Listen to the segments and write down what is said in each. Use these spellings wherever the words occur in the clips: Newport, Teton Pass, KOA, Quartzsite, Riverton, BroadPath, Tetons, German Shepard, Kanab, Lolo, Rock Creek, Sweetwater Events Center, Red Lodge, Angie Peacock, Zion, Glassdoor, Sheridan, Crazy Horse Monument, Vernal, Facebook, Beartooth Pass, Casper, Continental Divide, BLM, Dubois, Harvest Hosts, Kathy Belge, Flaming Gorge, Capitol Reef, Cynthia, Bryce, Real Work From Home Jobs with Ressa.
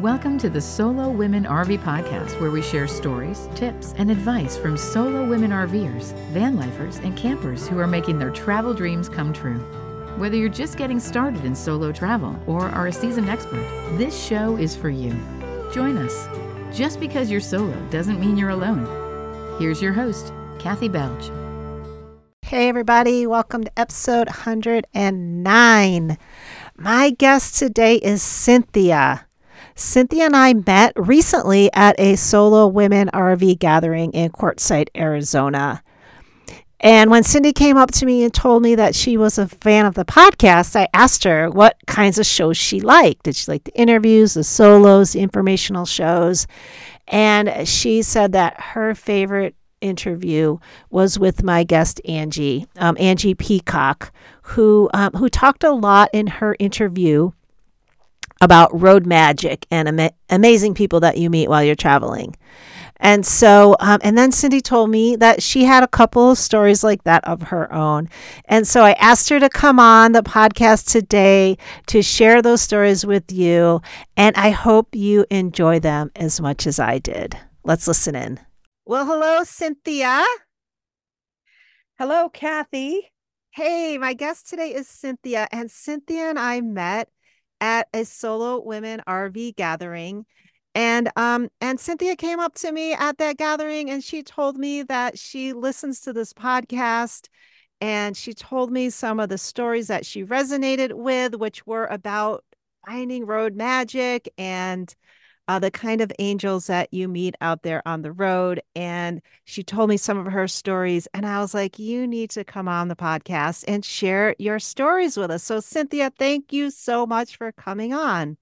Welcome to the Solo Women RV podcast, where we share stories, tips, and advice from solo women RVers, van lifers, and campers who are making their travel dreams come true. Whether you're just getting started in solo travel or are a seasoned expert, this show is for you. Join us. Just because you're solo doesn't mean you're alone. Here's your host, Kathy Belge. Hey everybody, welcome to episode 109. My guest today is Cynthia. Cynthia and I met recently at a Solo Women RV gathering in Quartzsite, Arizona. And when Cindy came up to me and told me that she was a fan of the podcast, I asked her what kinds of shows she liked. Did she like the interviews, the solos, the informational shows? And she said that her favorite interview was with my guest Angie Peacock, who talked a lot in her interview about road magic and amazing people that you meet while you're traveling. And so, and then Cindy told me that she had a couple of stories like that of her own. And so I asked her to come on the podcast today to share those stories with you. And I hope you enjoy them as much as I did. Let's listen in. Well, hello, Cynthia. Hello, Kathy. Hey, my guest today is Cynthia, and Cynthia and I met at a Solo Women RV gathering, and Cynthia came up to me at that gathering, and she told me that she listens to this podcast, and she told me some of the stories that she resonated with, which were about finding road magic and the kind of angels that you meet out there on the road. And she told me some of her stories, and I was like, you need to come on the podcast and share your stories with us. So Cynthia, thank you so much for coming on.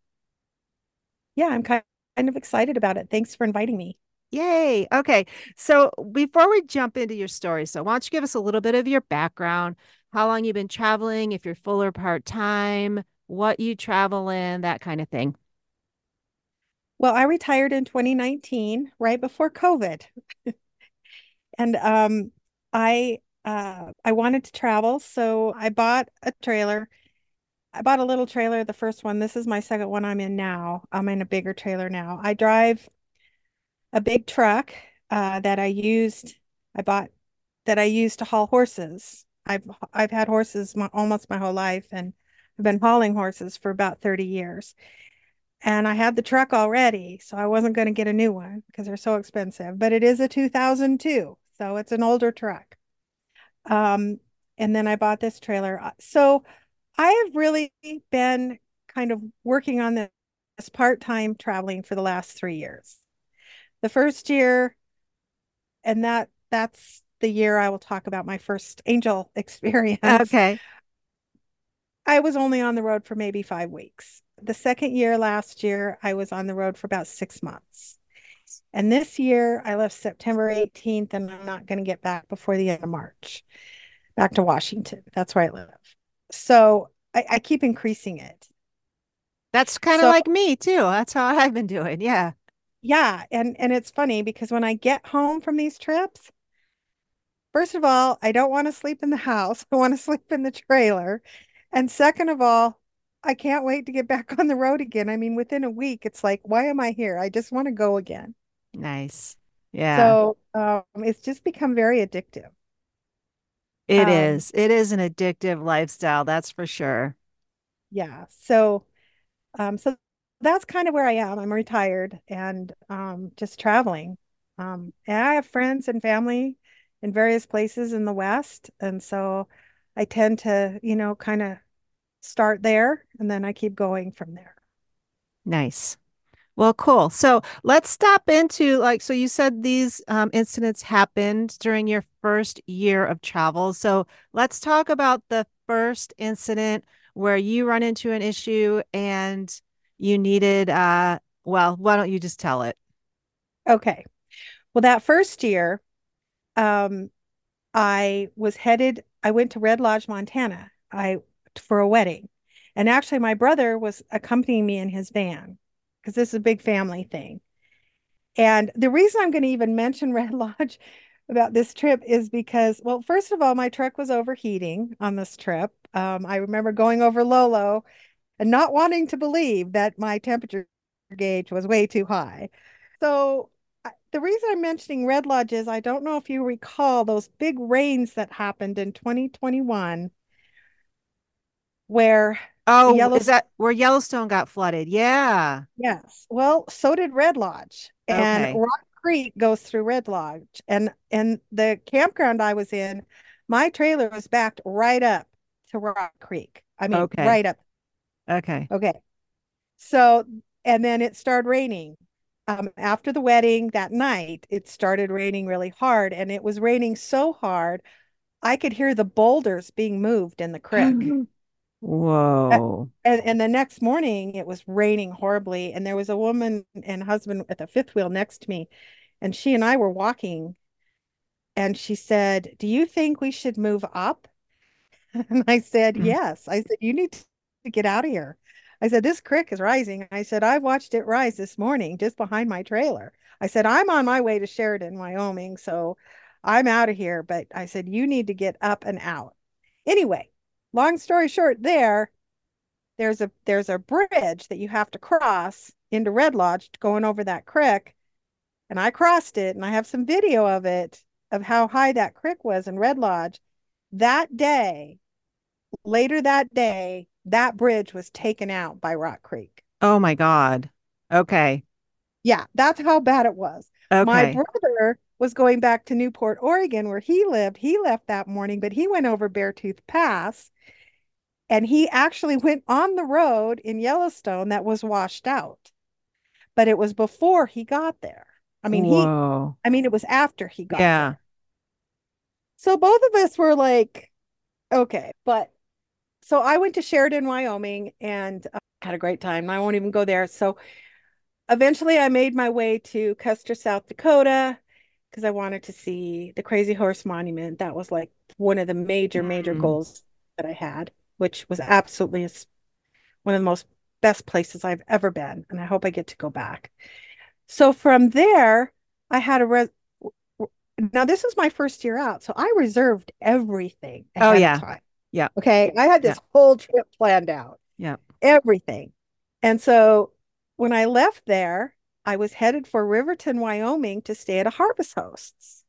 Yeah, I'm kind of excited about it. Thanks for inviting me. Yay. Okay. So before we jump into your story, so why don't you give us a little bit of your background, how long you've been traveling, if you're full or part-time, what you travel in, that kind of thing. Well, I retired in 2019, right before COVID. And I wanted to travel, so I bought a trailer. I bought a little trailer, the first one. This is my second one I'm in now. I'm in a bigger trailer now. I drive a big truck that I used to haul horses. I've had horses almost my whole life, and I've been hauling horses for about 30 years. And I had the truck already, so I wasn't going to get a new one because they're so expensive. But it is a 2002, so it's an older truck. And then I bought this trailer. So I have really been kind of working on this part-time traveling for the last 3 years. The first year, and that's the year I will talk about my first angel experience. Okay. I was only on the road for maybe 5 weeks. The second year, last year, I was on the road for about 6 months. And this year, I left September 18th, and I'm not going to get back before the end of March, back to Washington. That's where I live. So I keep increasing it. That's kind of like me, too. That's how I've been doing. Yeah. Yeah. And it's funny because when I get home from these trips, first of all, I don't want to sleep in the house. I want to sleep in the trailer. And second of all, I can't wait to get back on the road again. I mean, within a week, it's like, why am I here? I just want to go again. Nice. Yeah. So it's just become very addictive. It is. It is an addictive lifestyle. That's for sure. Yeah. So, so that's kind of where I am. I'm retired and just traveling. And I have friends and family in various places in the West. And so I tend to, you know, kind of start there, and then I keep going from there. Nice. Well, cool. So let's stop into, like, so you said these incidents happened during your first year of travel. So let's talk about the first incident where you run into an issue and you needed, well, why don't you just tell it? Okay. Well, that first year, I went to Red Lodge, Montana. For a wedding. And actually my brother was accompanying me in his van because this is a big family thing. And the reason I'm going to even mention Red Lodge about this trip is because, well, first of all, my truck was overheating on this trip. I remember going over Lolo and not wanting to believe that my temperature gauge was way too high. So the reason I'm mentioning Red Lodge is I don't know if you recall those big rains that happened in 2021 where where Yellowstone got flooded? Yeah. Yes. Well, so did Red Lodge. And okay. Rock Creek goes through Red Lodge. And the campground I was in, my trailer was backed right up to Rock Creek. I mean, okay. Right up. Okay. Okay. So, and then it started raining. After the wedding that night, it started raining really hard, and it was raining so hard, I could hear the boulders being moved in the creek. Whoa. And the next morning, it was raining horribly, and there was a woman and husband at the fifth wheel next to me, and she and I were walking, and she said, "Do you think we should move up?" And I said, "Yes." I said, "You need to get out of here." I said, "This creek is rising." I said, "I've watched it rise this morning just behind my trailer." I said, "I'm on my way to Sheridan, Wyoming, so I'm out of here." But I said, "You need to get up and out." Anyway, long story short, there's a bridge that you have to cross into Red Lodge going over that creek. And I crossed it, and I have some video of it, of how high that creek was in Red Lodge. That day, later that day, that bridge was taken out by Rock Creek. Oh my God. Okay. Yeah, that's how bad it was. Okay. My brother was going back to Newport, Oregon, where he lived. He left that morning, but he went over Beartooth Pass, and he actually went on the road in Yellowstone that was washed out. But it was before he got there. I mean, whoa. It was after he got there. So both of us were like, okay, but so I went to Sheridan, Wyoming, and had a great time. I won't even go there. So eventually I made my way to Custer, South Dakota, because I wanted to see the Crazy Horse Monument. That was like one of the major goals that I had, which was absolutely one of the best places I've ever been. And I hope I get to go back. So from there, I had a now this was my first year out. So I reserved everything ahead of time. Yeah. Okay. I had this whole trip planned out. Yeah. Everything. And so when I left there, I was headed for Riverton, Wyoming to stay at a Harvest Hosts.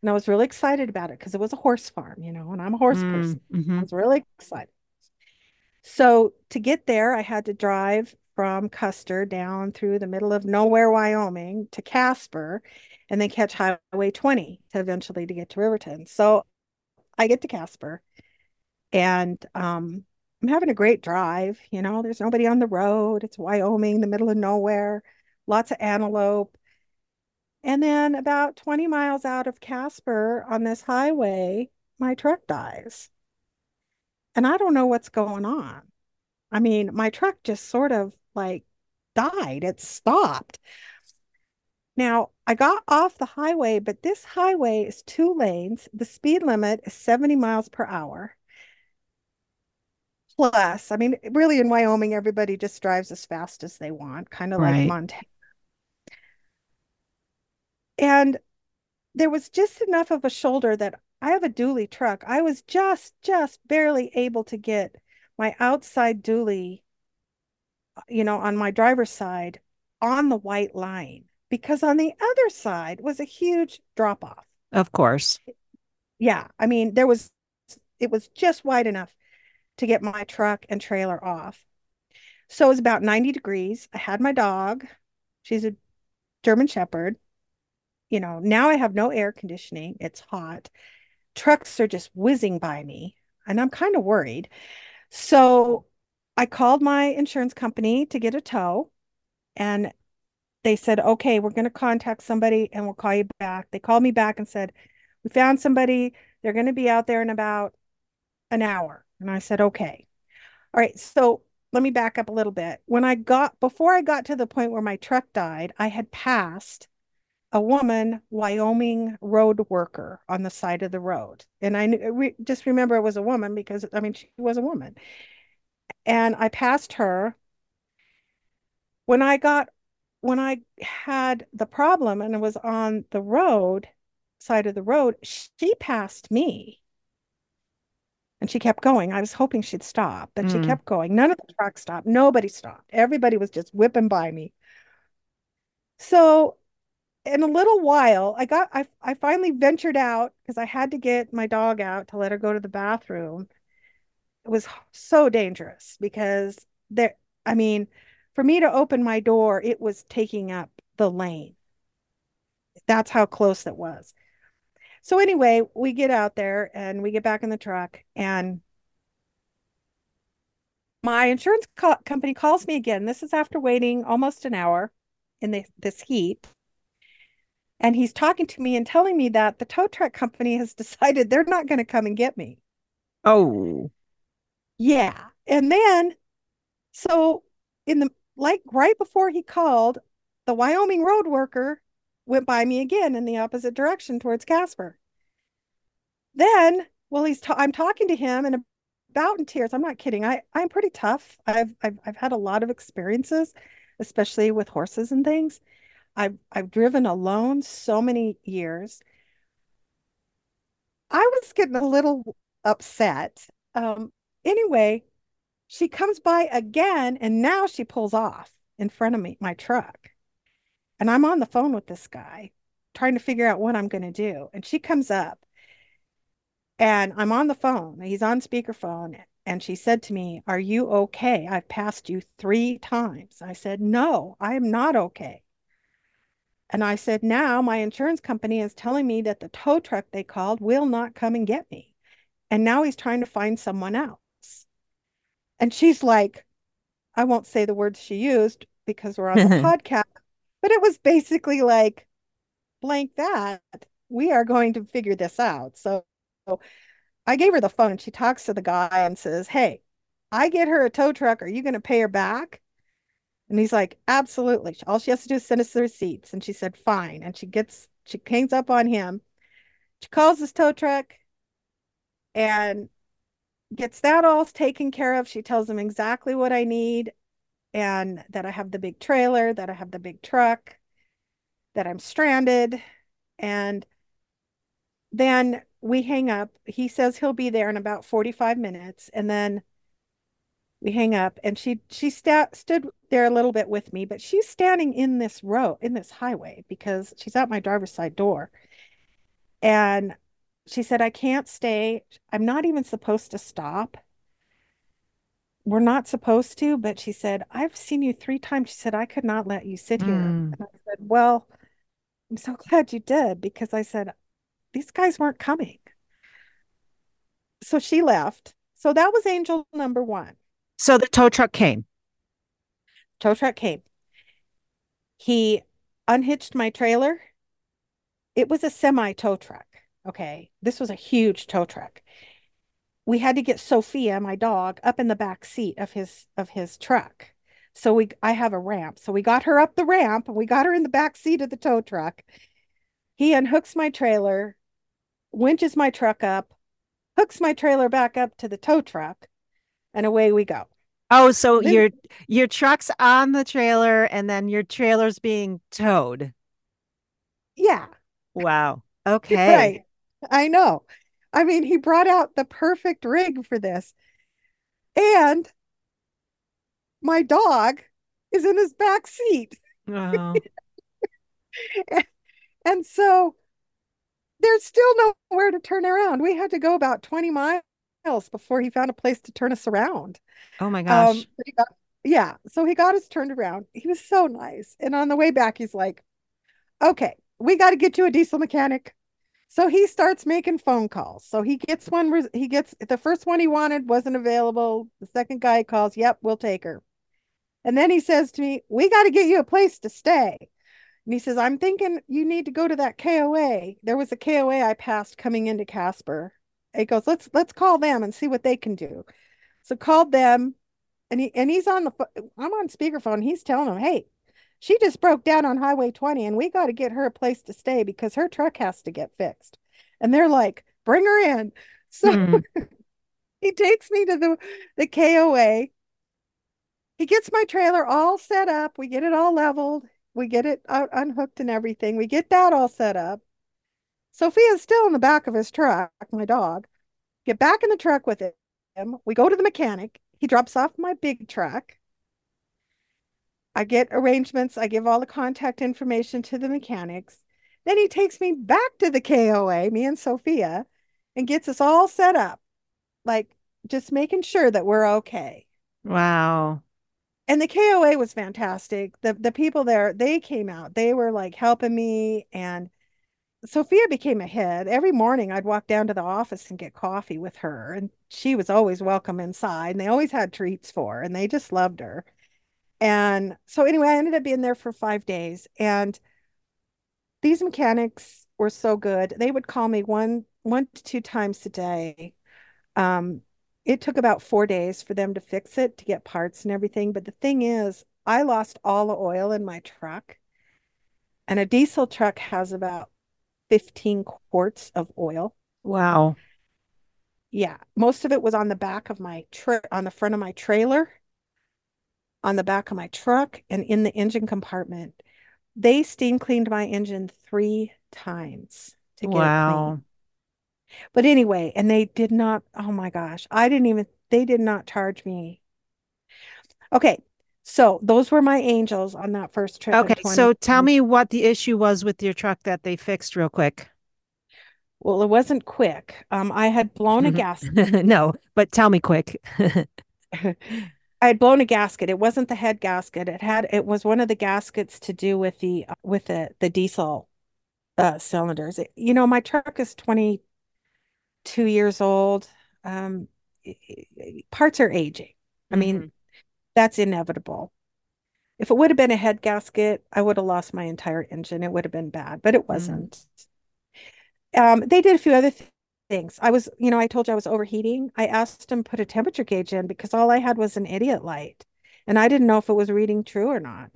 And I was really excited about it because it was a horse farm, and I'm a horse person. Mm-hmm. I was really excited. So to get there, I had to drive from Custer down through the middle of nowhere, Wyoming to Casper, and then catch Highway 20 to get to Riverton. So I get to Casper. And I'm having a great drive. There's nobody on the road. It's Wyoming, the middle of nowhere, lots of antelope. And then about 20 miles out of Casper on this highway, my truck dies. And I don't know what's going on. My truck just sort of like died. It stopped. Now, I got off the highway, but this highway is two lanes. The speed limit is 70 miles per hour. Plus, really in Wyoming, everybody just drives as fast as they want, kind of like Montana. And there was just enough of a shoulder that I have a dually truck. I was just barely able to get my outside dually, on my driver's side on the white line, because on the other side was a huge drop off. Of course. Yeah. It was just wide enough to get my truck and trailer off. So it was about 90 degrees. I had my dog. She's a German Shepard. Now I have no air conditioning. It's hot. Trucks are just whizzing by me, and I'm kind of worried. So I called my insurance company to get a tow, and they said, "Okay, we're going to contact somebody and we'll call you back." They called me back and said, "We found somebody. They're going to be out there in about an hour." And I said, "Okay." All right. So let me back up a little bit. Before I got to the point where my truck died, I had passed a woman, Wyoming road worker on the side of the road. And I just remember it was a woman because, she was a woman. And I passed her. When I had the problem and it was on the road, side of the road, she passed me. And she kept going. I was hoping she'd stop, but she kept going. None of the trucks stopped. Nobody stopped. Everybody was just whipping by me. So in a little while, I finally ventured out because I had to get my dog out to let her go to the bathroom. It was so dangerous because there, I mean, for me to open my door, it was taking up the lane. That's how close it was. So anyway, we get out there and we get back in the truck, and my insurance company calls me again. This is after waiting almost an hour in this heat. And he's talking to me and telling me that the tow truck company has decided they're not going to come and get me. Oh. Yeah. And then, so in the, like right before he called, the Wyoming road worker went by me again in the opposite direction towards Casper. Then, well, I'm talking to him and about in tears. I'm not kidding. I'm pretty tough. I've had a lot of experiences, especially with horses and things. I've driven alone so many years. I was getting a little upset. Anyway, she comes by again, and now she pulls off in front of me, my truck. And I'm on the phone with this guy trying to figure out what I'm going to do. And she comes up and I'm on the phone. He's on speakerphone. And she said to me, "Are you okay? I've passed you 3 times. I said, "No, I am not okay." And I said, "Now my insurance company is telling me that the tow truck they called will not come and get me. And now he's trying to find someone else." And she's like, I won't say the words she used because we're on the podcast. But it was basically like, blank that, we are going to figure this out. So I gave her the phone. She talks to the guy and says, "Hey, I get her a tow truck. Are you going to pay her back?" And he's like, "Absolutely. All she has to do is send us the receipts." And she said, "Fine." And she hangs up on him. She calls this tow truck and gets that all taken care of. She tells him exactly what I need. And that I have the big trailer, that I have the big truck, that I'm stranded. And then we hang up. He says he'll be there in about 45 minutes. And then we hang up. And she stood there a little bit with me. But she's standing in this road, in this highway, because she's at my driver's side door. And she said, "I can't stay. I'm not even supposed to stop. We're not supposed to," but she said, "I've seen you 3 times. She said, "I could not let you sit here." And I said, "Well, I'm so glad you did," because I said, these guys weren't coming. So she left. So that was angel number 1. So the tow truck came. He unhitched my trailer. It was a semi tow truck. Okay. This was a huge tow truck. We had to get Sophia, my dog, up in the back seat of his truck. So I have a ramp. So we got her up the ramp and we got her in the back seat of the tow truck. He unhooks my trailer, winches my truck up, hooks my trailer back up to the tow truck, and away we go. Oh, so then, your truck's on the trailer and then your trailer's being towed. Yeah. Wow. Okay. Right. I know. I mean, he brought out the perfect rig for this. And my dog is in his back seat. Oh. And so there's still nowhere to turn around. We had to go about 20 miles before he found a place to turn us around. Oh, my gosh. So he got us turned around. He was so nice. And on the way back, he's like, "Okay, we got to get you a diesel mechanic." So he starts making phone calls. So he gets one. He gets the first one he wanted wasn't available. The second guy calls. "Yep, we'll take her." And then he says to me, "We got to get you a place to stay." And he says, "I'm thinking you need to go to that KOA. There was a KOA I passed coming into Casper." He goes, "Let's call them and see what they can do." So called them, and he's on the. I'm on speakerphone. He's telling them, "Hey, she just broke down on Highway 20 and we got to get her a place to stay because her truck has to get fixed." And they're like, "Bring her in." So he takes me to the KOA. He gets my trailer all set up. We get it all leveled. We get it out unhooked and everything. We get that all set up. Sophia's still in the back of his truck, my dog. get back in the truck with him. We go to the mechanic. He drops off my big truck. I get arrangements. I give all the contact information to the mechanics. Then he takes me back to the KOA, me and Sophia, and gets us all set up, like just making sure that we're okay. Wow. And the KOA was fantastic. The people there, they came out. They were like helping me. And Sophia became a head. Every morning I'd walk down to the office and get coffee with her. And she was always welcome inside. And they always had treats for her. And they just loved her. And so anyway, I ended up being there for 5 days. And these mechanics were so good. They would call me one to two times a day. It took about 4 days for them to fix it, to get parts and everything. But the thing is, I lost all the oil in my truck. And a diesel truck has about 15 quarts of oil. Wow. Yeah. Most of it was on the back of my truck, on the front of my trailer, on the back of my truck, and in the engine compartment. They steam cleaned my engine 3 times to get it clean. But anyway, and they did not, oh my gosh, they did not charge me. Okay. So those were my angels on that first trip. Okay. So tell me what the issue was with your truck that they fixed real quick. Well, it wasn't quick. I had blown a gasket. No, but tell me quick. I had blown a gasket. It wasn't the head gasket. It was one of the gaskets to do with the diesel cylinders. My truck is 22 years old. Parts are aging. I mean, that's inevitable. If it would have been a head gasket, I would have lost my entire engine. It would have been bad, but it wasn't. They did a few other things. I told you I was overheating. I asked them to put a temperature gauge in because all I had was an idiot light and I didn't know if it was reading true or not.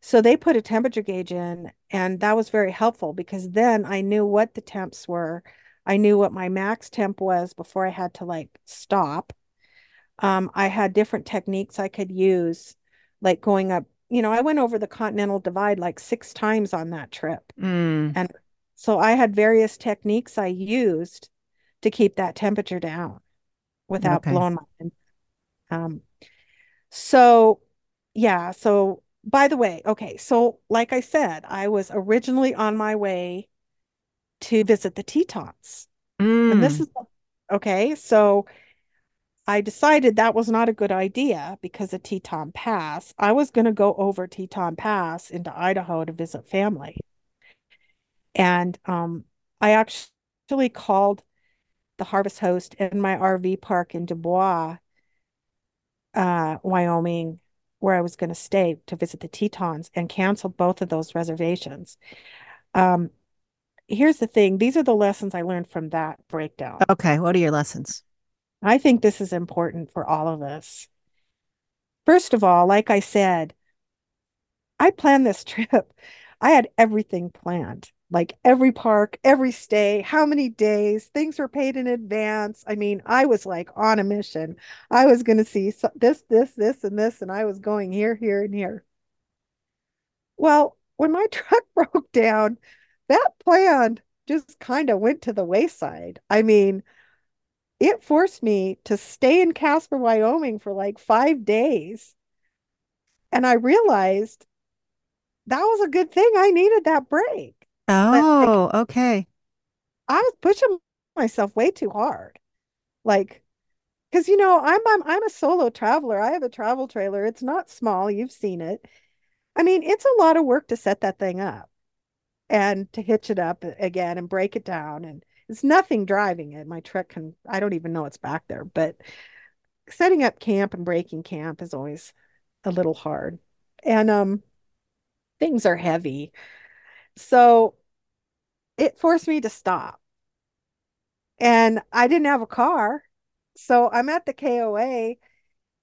So they put a temperature gauge in, and that was very helpful because then I knew what the temps were. I knew what my max temp was before I had to stop. I had different techniques I could use, like going up, I went over the Continental Divide 6 times on that trip. And so I had various techniques I used to keep that temperature down without blowing my mind. So by the way, so like I said, I was originally on my way to visit the Tetons. And this is okay. So I decided that was not a good idea because of Teton Pass. I was going to go over Teton Pass into Idaho to visit family. And I actually called the Harvest Host in my RV park in Dubois, Wyoming, where I was going to stay to visit the Tetons, and canceled both of those reservations. Here's the thing. These are the lessons I learned from that breakdown. Okay. What are your lessons? I think this is important for all of us. First of all, like I said, I planned this trip. I had everything planned, like every park, every stay, how many days, things were paid in advance. I mean, I was on a mission. I was going to see this, and this, and I was going here, here, and here. Well, when my truck broke down, that plan just kind of went to the wayside. I mean, it forced me to stay in Casper, Wyoming for 5 days. And I realized that was a good thing. I needed that break. Oh, okay. I was pushing myself way too hard. Because, I'm a solo traveler. I have a travel trailer. It's not small. You've seen it. I mean, it's a lot of work to set that thing up and to hitch it up again and break it down. And it's nothing driving it. My truck I don't even know it's back there, but setting up camp and breaking camp is always a little hard. And things are heavy. So it forced me to stop. And I didn't have a car. So I'm at the KOA,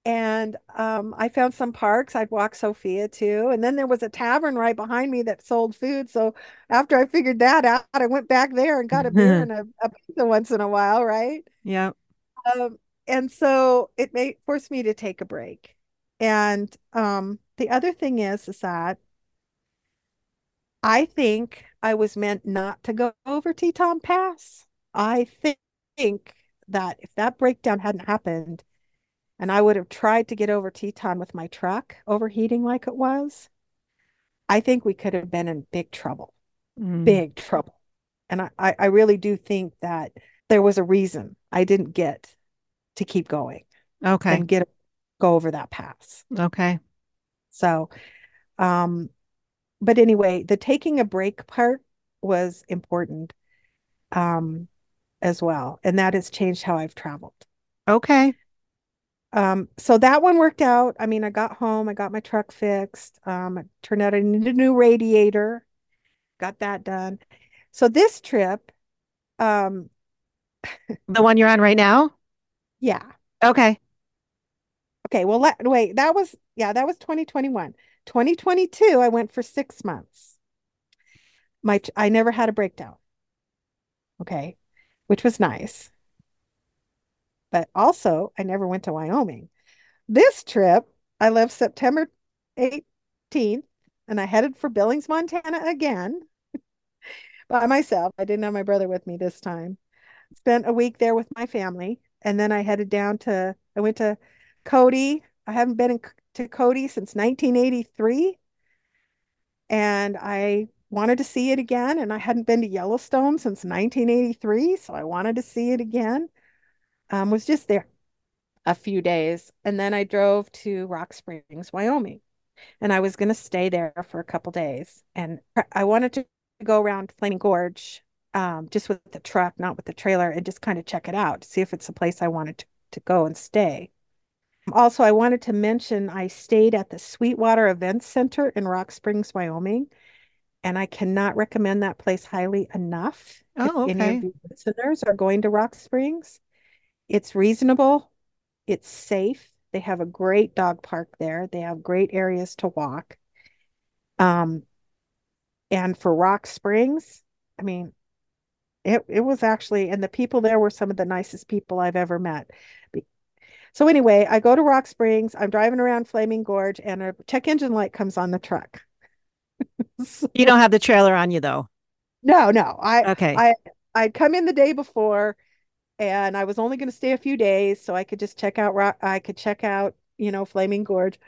and I found some parks I'd walk Sophia to. And then there was a tavern right behind me that sold food. So after I figured that out, I went back there and got a beer and a pizza once in a while, right? Yeah. And so it forced me to take a break. And the other thing is that I think I was meant not to go over Teton Pass. I think that if that breakdown hadn't happened and I would have tried to get over Teton with my truck overheating like it was, I think we could have been in big trouble, big trouble. And I really do think that there was a reason I didn't get to keep going. Okay. And go over that pass. Okay. So, but anyway, the taking a break part was important as well. And that has changed how I've traveled. Okay. So that one worked out. I mean, I got home, I got my truck fixed. It turned out I needed a new radiator. Got that done. So this trip, the one you're on right now? Yeah. Okay. Okay. Well, wait, that was 2021. 2022, I went for 6 months. I never had a breakdown. Okay. Which was nice. But also, I never went to Wyoming. This trip, I left September 18th and I headed for Billings, Montana again by myself. I didn't have my brother with me this time. Spent a week there with my family. And then I headed down to, I went to Cody. I haven't been to Cody since 1983. And I wanted to see it again. And I hadn't been to Yellowstone since 1983. So I wanted to see it again. Was just there a few days. And then I drove to Rock Springs, Wyoming. And I was going to stay there for a couple days. And I wanted to go around Flaming Gorge just with the truck, not with the trailer, and just kind of check it out to see if it's a place I wanted to go and stay. Also, I wanted to mention I stayed at the Sweetwater Events Center in Rock Springs, Wyoming. And I cannot recommend that place highly enough. Oh, okay. If any of you listeners are going to Rock Springs, it's reasonable. It's safe. They have a great dog park there. They have great areas to walk. And for Rock Springs, I mean, it was actually, and the people there were some of the nicest people I've ever met. So anyway, I go to Rock Springs, I'm driving around Flaming Gorge, and a check engine light comes on the truck. So, you don't have the trailer on you though? No. I'd come in the day before, and I was only going to stay a few days, so I could just check out Flaming Gorge.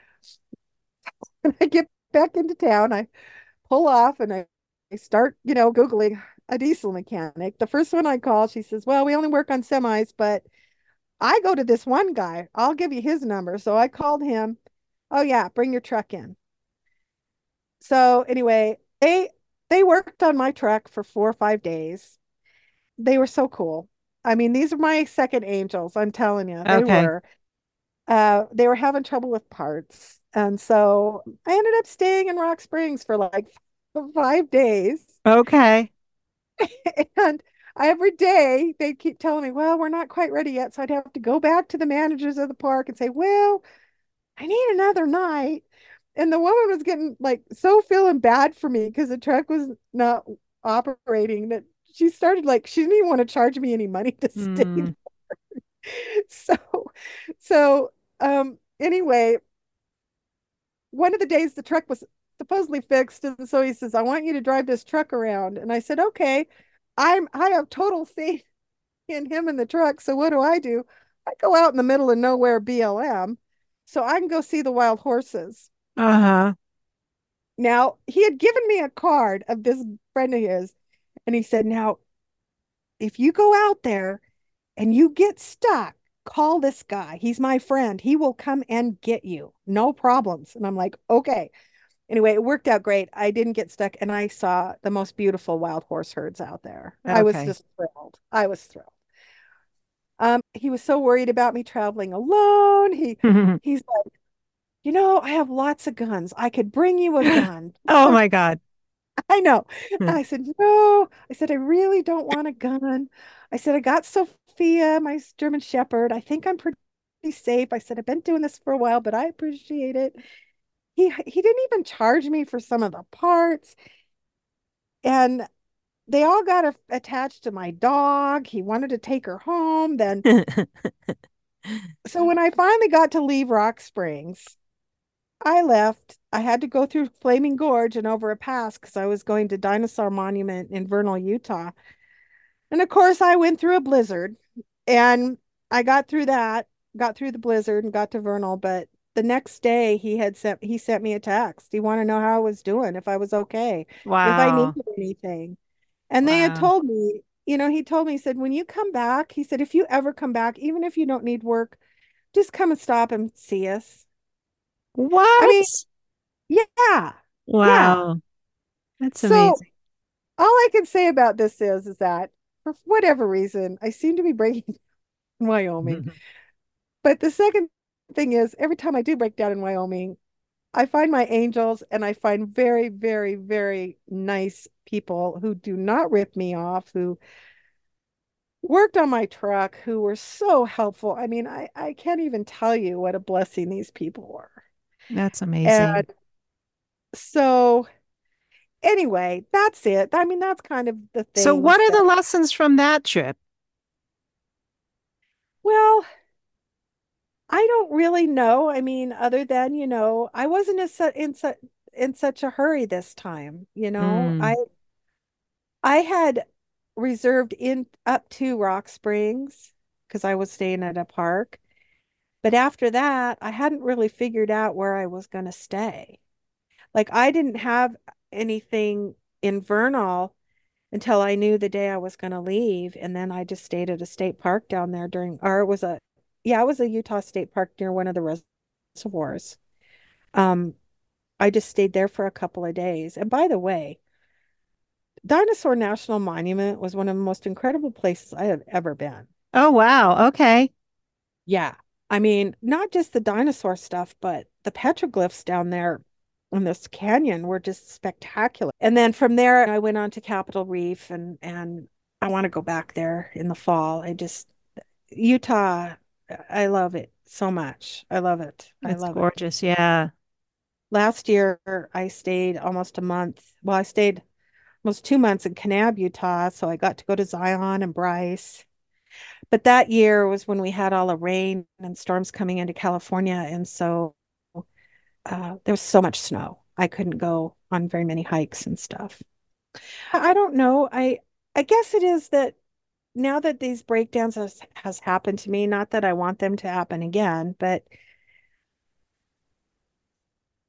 When I get back into town, I pull off and I start, Googling a diesel mechanic. The first one I call, she says, well, we only work on semis, but I go to this one guy. I'll give you his number. So I called him. Oh, yeah, bring your truck in. So anyway, they worked on my truck for 4 or 5 days. They were so cool. I mean, these are my second angels. I'm telling you, they were. They were having trouble with parts. And so I ended up staying in Rock Springs for like 5 days. Okay. And every day they'd keep telling me, well, we're not quite ready yet. So I'd have to go back to the managers of the park and say, well, I need another night. And the woman was getting feeling bad for me because the truck was not operating that she started she didn't even want to charge me any money to stay there. So anyway, one of the days the truck was supposedly fixed, and so he says, I want you to drive this truck around. And I said, okay, I have total faith in him and the truck. So what do? I go out in the middle of nowhere BLM so I can go see the wild horses. Uh-huh. Now, he had given me a card of this friend of his. And he said, now, if you go out there and you get stuck, call this guy. He's my friend. He will come and get you. No problems. And I'm like, okay. Anyway, it worked out great. I didn't get stuck. And I saw the most beautiful wild horse herds out there. Okay. I was just thrilled. He was so worried about me traveling alone. He's like, I have lots of guns. I could bring you a gun. Oh, my God. I know. And I said, no. I said, I really don't want a gun. I said, I got Sophia, my German Shepard. I think I'm pretty safe. I said, I've been doing this for a while, but I appreciate it. He didn't even charge me for some of the parts. And they all got attached to my dog. He wanted to take her home. Then, so when I finally got to leave Rock Springs, I left. I had to go through Flaming Gorge and over a pass because I was going to Dinosaur Monument in Vernal, Utah. And of course, I went through a blizzard And I got through that, got through the blizzard and got to Vernal. But the next day he sent me a text. He wanted to know how I was doing, if I was okay, wow, if I needed anything. And wow, they had told me, you know, he told me, he said, when you come back, he said, if you ever come back, even if you don't need work, just come and stop and see us. What? I mean, yeah. Wow. Yeah. That's amazing. So, all I can say about this is that for whatever reason, I seem to be breaking in Wyoming. Mm-hmm. But the second thing is, every time I do break down in Wyoming, I find my angels and I find very, very, very nice people who do not rip me off, who worked on my truck, who were so helpful. I mean, I can't even tell you what a blessing these people were. That's amazing. And so anyway, that's it. I mean, that's kind of the thing. So what are the lessons from that trip? Well, I don't really know. I mean, other than, you know, I wasn't in such a hurry this time, you know. I had reserved in up to Rock Springs because I was staying at a park. But after that, I hadn't really figured out where I was going to stay. Like, I didn't have anything in Vernal until I knew the day I was going to leave. And then I just stayed at a state park down there it was a Utah state park near one of the reservoirs. I just stayed there for a couple of days. And by the way, Dinosaur National Monument was one of the most incredible places I have ever been. Oh, wow. Okay. Yeah. I mean, not just the dinosaur stuff, but the petroglyphs down there in this canyon were just spectacular. And then from there, I went on to Capitol Reef, and I want to go back there in the fall. Utah, I love it so much. I love it. It's gorgeous. Yeah. Last year, I stayed almost a month. Well, I stayed almost 2 months in Kanab, Utah. So I got to go to Zion and Bryce. But that year was when we had all the rain and storms coming into California. And so there was so much snow. I couldn't go on very many hikes and stuff. I don't know. I guess it is that now that these breakdowns has happened to me, not that I want them to happen again, but,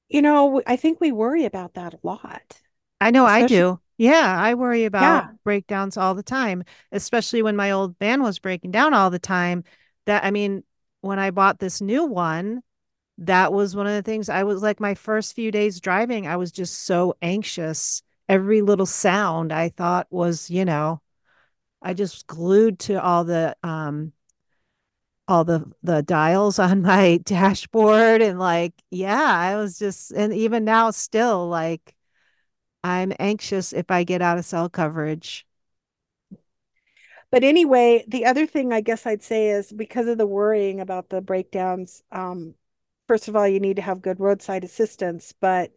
you know, I think we worry about that a lot. I know. Especially, I do. Yeah, I worry about breakdowns all the time, especially when my old van was breaking down all the time. When I bought this new one, that was one of the things I was like, my first few days driving, I was just so anxious. Every little sound I thought was, you know, I just glued to all the dials on my dashboard, and I was just, and even now still I'm anxious if I get out of cell coverage. But anyway, the other thing I guess I'd say is, because of the worrying about the breakdowns, first of all, you need to have good roadside assistance, but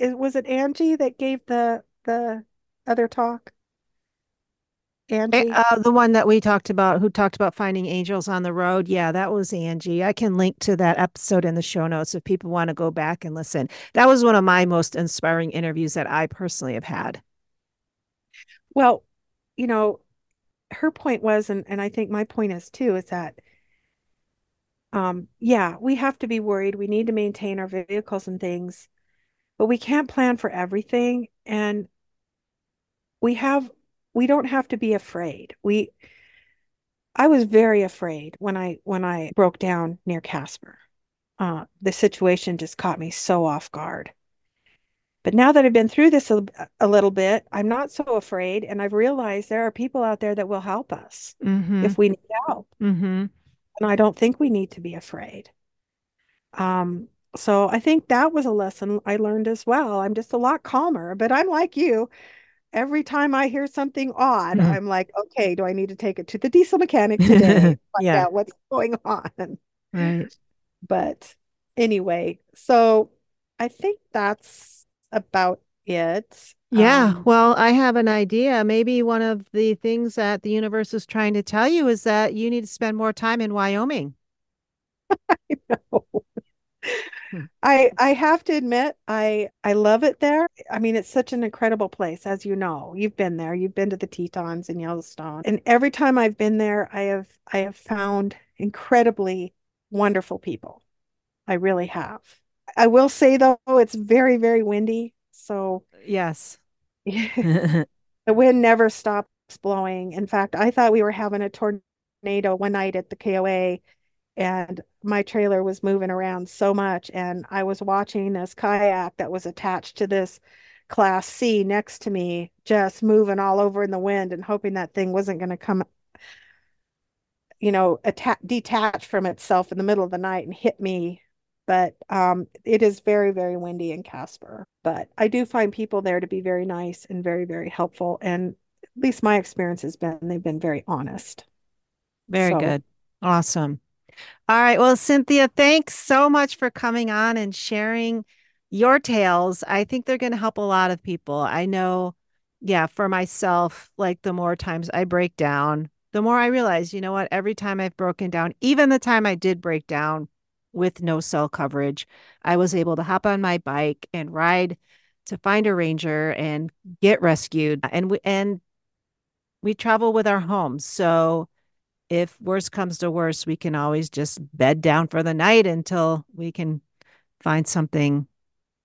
was it Angie that gave the other talk? Angie, the one that we talked about, who talked about finding angels on the road. Yeah, that was Angie. I can link to that episode in the show notes if people want to go back and listen. That was one of my most inspiring interviews that I personally have had. Well, you know, her point was, and I think my point is too, is that, we have to be worried. We need to maintain our vehicles and things, but we can't plan for everything. And we don't have to be afraid. I was very afraid when I broke down near Casper. The situation just caught me so off guard. But now that I've been through this a little bit, I'm not so afraid. And I've realized there are people out there that will help us if we need help. Mm-hmm. And I don't think we need to be afraid. So I think that was a lesson I learned as well. I'm just a lot calmer, but I'm like you. Every time I hear something odd, I'm like, okay, do I need to take it to the diesel mechanic today? Out what's going on? Right. But anyway, so I think that's about it. Yeah. Well, I have an idea. Maybe one of the things that the universe is trying to tell you is that you need to spend more time in Wyoming. I know. I have to admit, I love it there. I mean, it's such an incredible place, as you know. You've been there. You've been to the Tetons and Yellowstone. And every time I've been there, I have found incredibly wonderful people. I really have. I will say, though, it's very, very windy. So yes, the wind never stops blowing. In fact, I thought we were having a tornado one night at the KOA, and my trailer was moving around so much, and I was watching this kayak that was attached to this Class C next to me just moving all over in the wind and hoping that thing wasn't going to come, you know, detach from itself in the middle of the night and hit me. But it is very, very windy in Casper. But I do find people there to be very nice and very, very helpful. And at least my experience has been, they've been very honest. Very good. Awesome. All right. Well, Cynthia, thanks so much for coming on and sharing your tales. I think they're going to help a lot of people. I know, yeah, for myself, like the more times I break down, the more I realize, you know what, every time I've broken down, even the time I did break down with no cell coverage, I was able to hop on my bike and ride to find a ranger and get rescued. And we travel with our homes. So if worse comes to worse, we can always just bed down for the night until we can find something,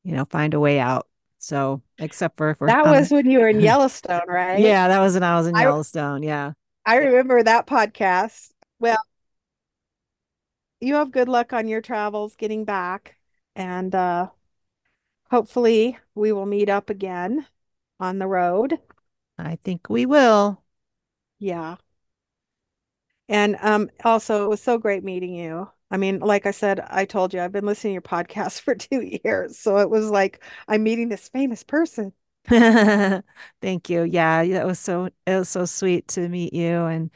you know, find a way out. So except for that was when you were in Yellowstone, right? Yeah, that was when I was in Yellowstone. Yeah. I remember that podcast. Well, you have good luck on your travels getting back, and hopefully we will meet up again on the road. I think we will. Yeah. And also, it was so great meeting you. I mean, like I said, I told you, I've been listening to your podcast for 2 years. So it was like, I'm meeting this famous person. Thank you. Yeah, it was so sweet to meet you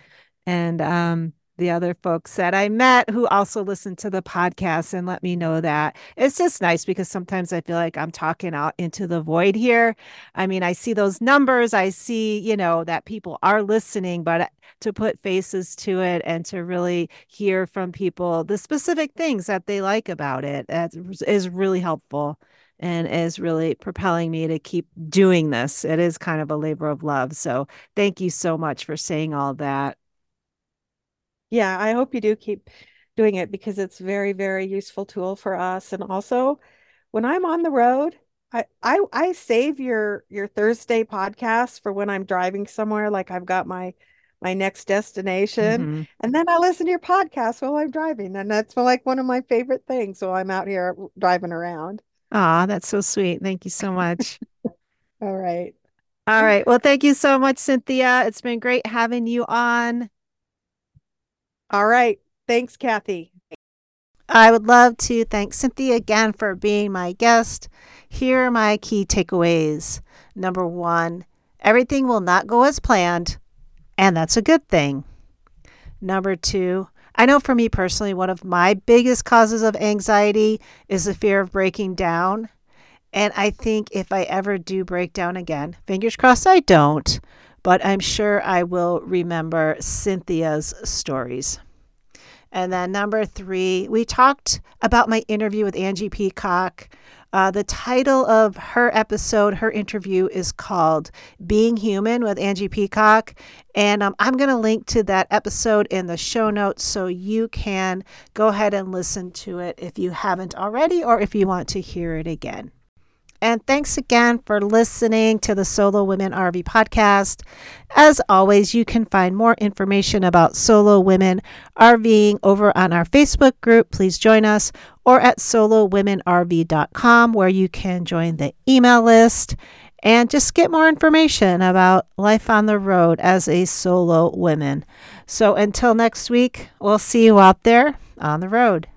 and the other folks that I met who also listened to the podcast and let me know that. It's just nice because sometimes I feel like I'm talking out into the void here. I mean, I see those numbers. I see, you know, that people are listening, but to put faces to it and to really hear from people the specific things that they like about it is really helpful and is really propelling me to keep doing this. It is kind of a labor of love. So thank you so much for saying all that. Yeah, I hope you do keep doing it because it's very, very useful tool for us. And also, when I'm on the road, I save your Thursday podcast for when I'm driving somewhere, like I've got my next destination. Mm-hmm. And then I listen to your podcast while I'm driving. And that's like one of my favorite things while I'm out here driving around. Ah, that's so sweet. Thank you so much. All right. Well, thank you so much, Cynthia. It's been great having you on. All right. Thanks, Kathy. I would love to thank Cynthia again for being my guest. Here are my key takeaways. Number one, everything will not go as planned, and that's a good thing. Number two, I know for me personally, one of my biggest causes of anxiety is the fear of breaking down. And I think if I ever do break down again, fingers crossed I don't, but I'm sure I will remember Cynthia's stories. And then number three, we talked about my interview with Angie Peacock. The title of her episode, her interview, is called Being Human with Angie Peacock. And I'm going to link to that episode in the show notes so you can go ahead and listen to it if you haven't already or if you want to hear it again. And thanks again for listening to the Solo Women RV podcast. As always, you can find more information about Solo Women RVing over on our Facebook group. Please join us, or at solowomenrv.com, where you can join the email list and just get more information about life on the road as a solo woman. So until next week, we'll see you out there on the road.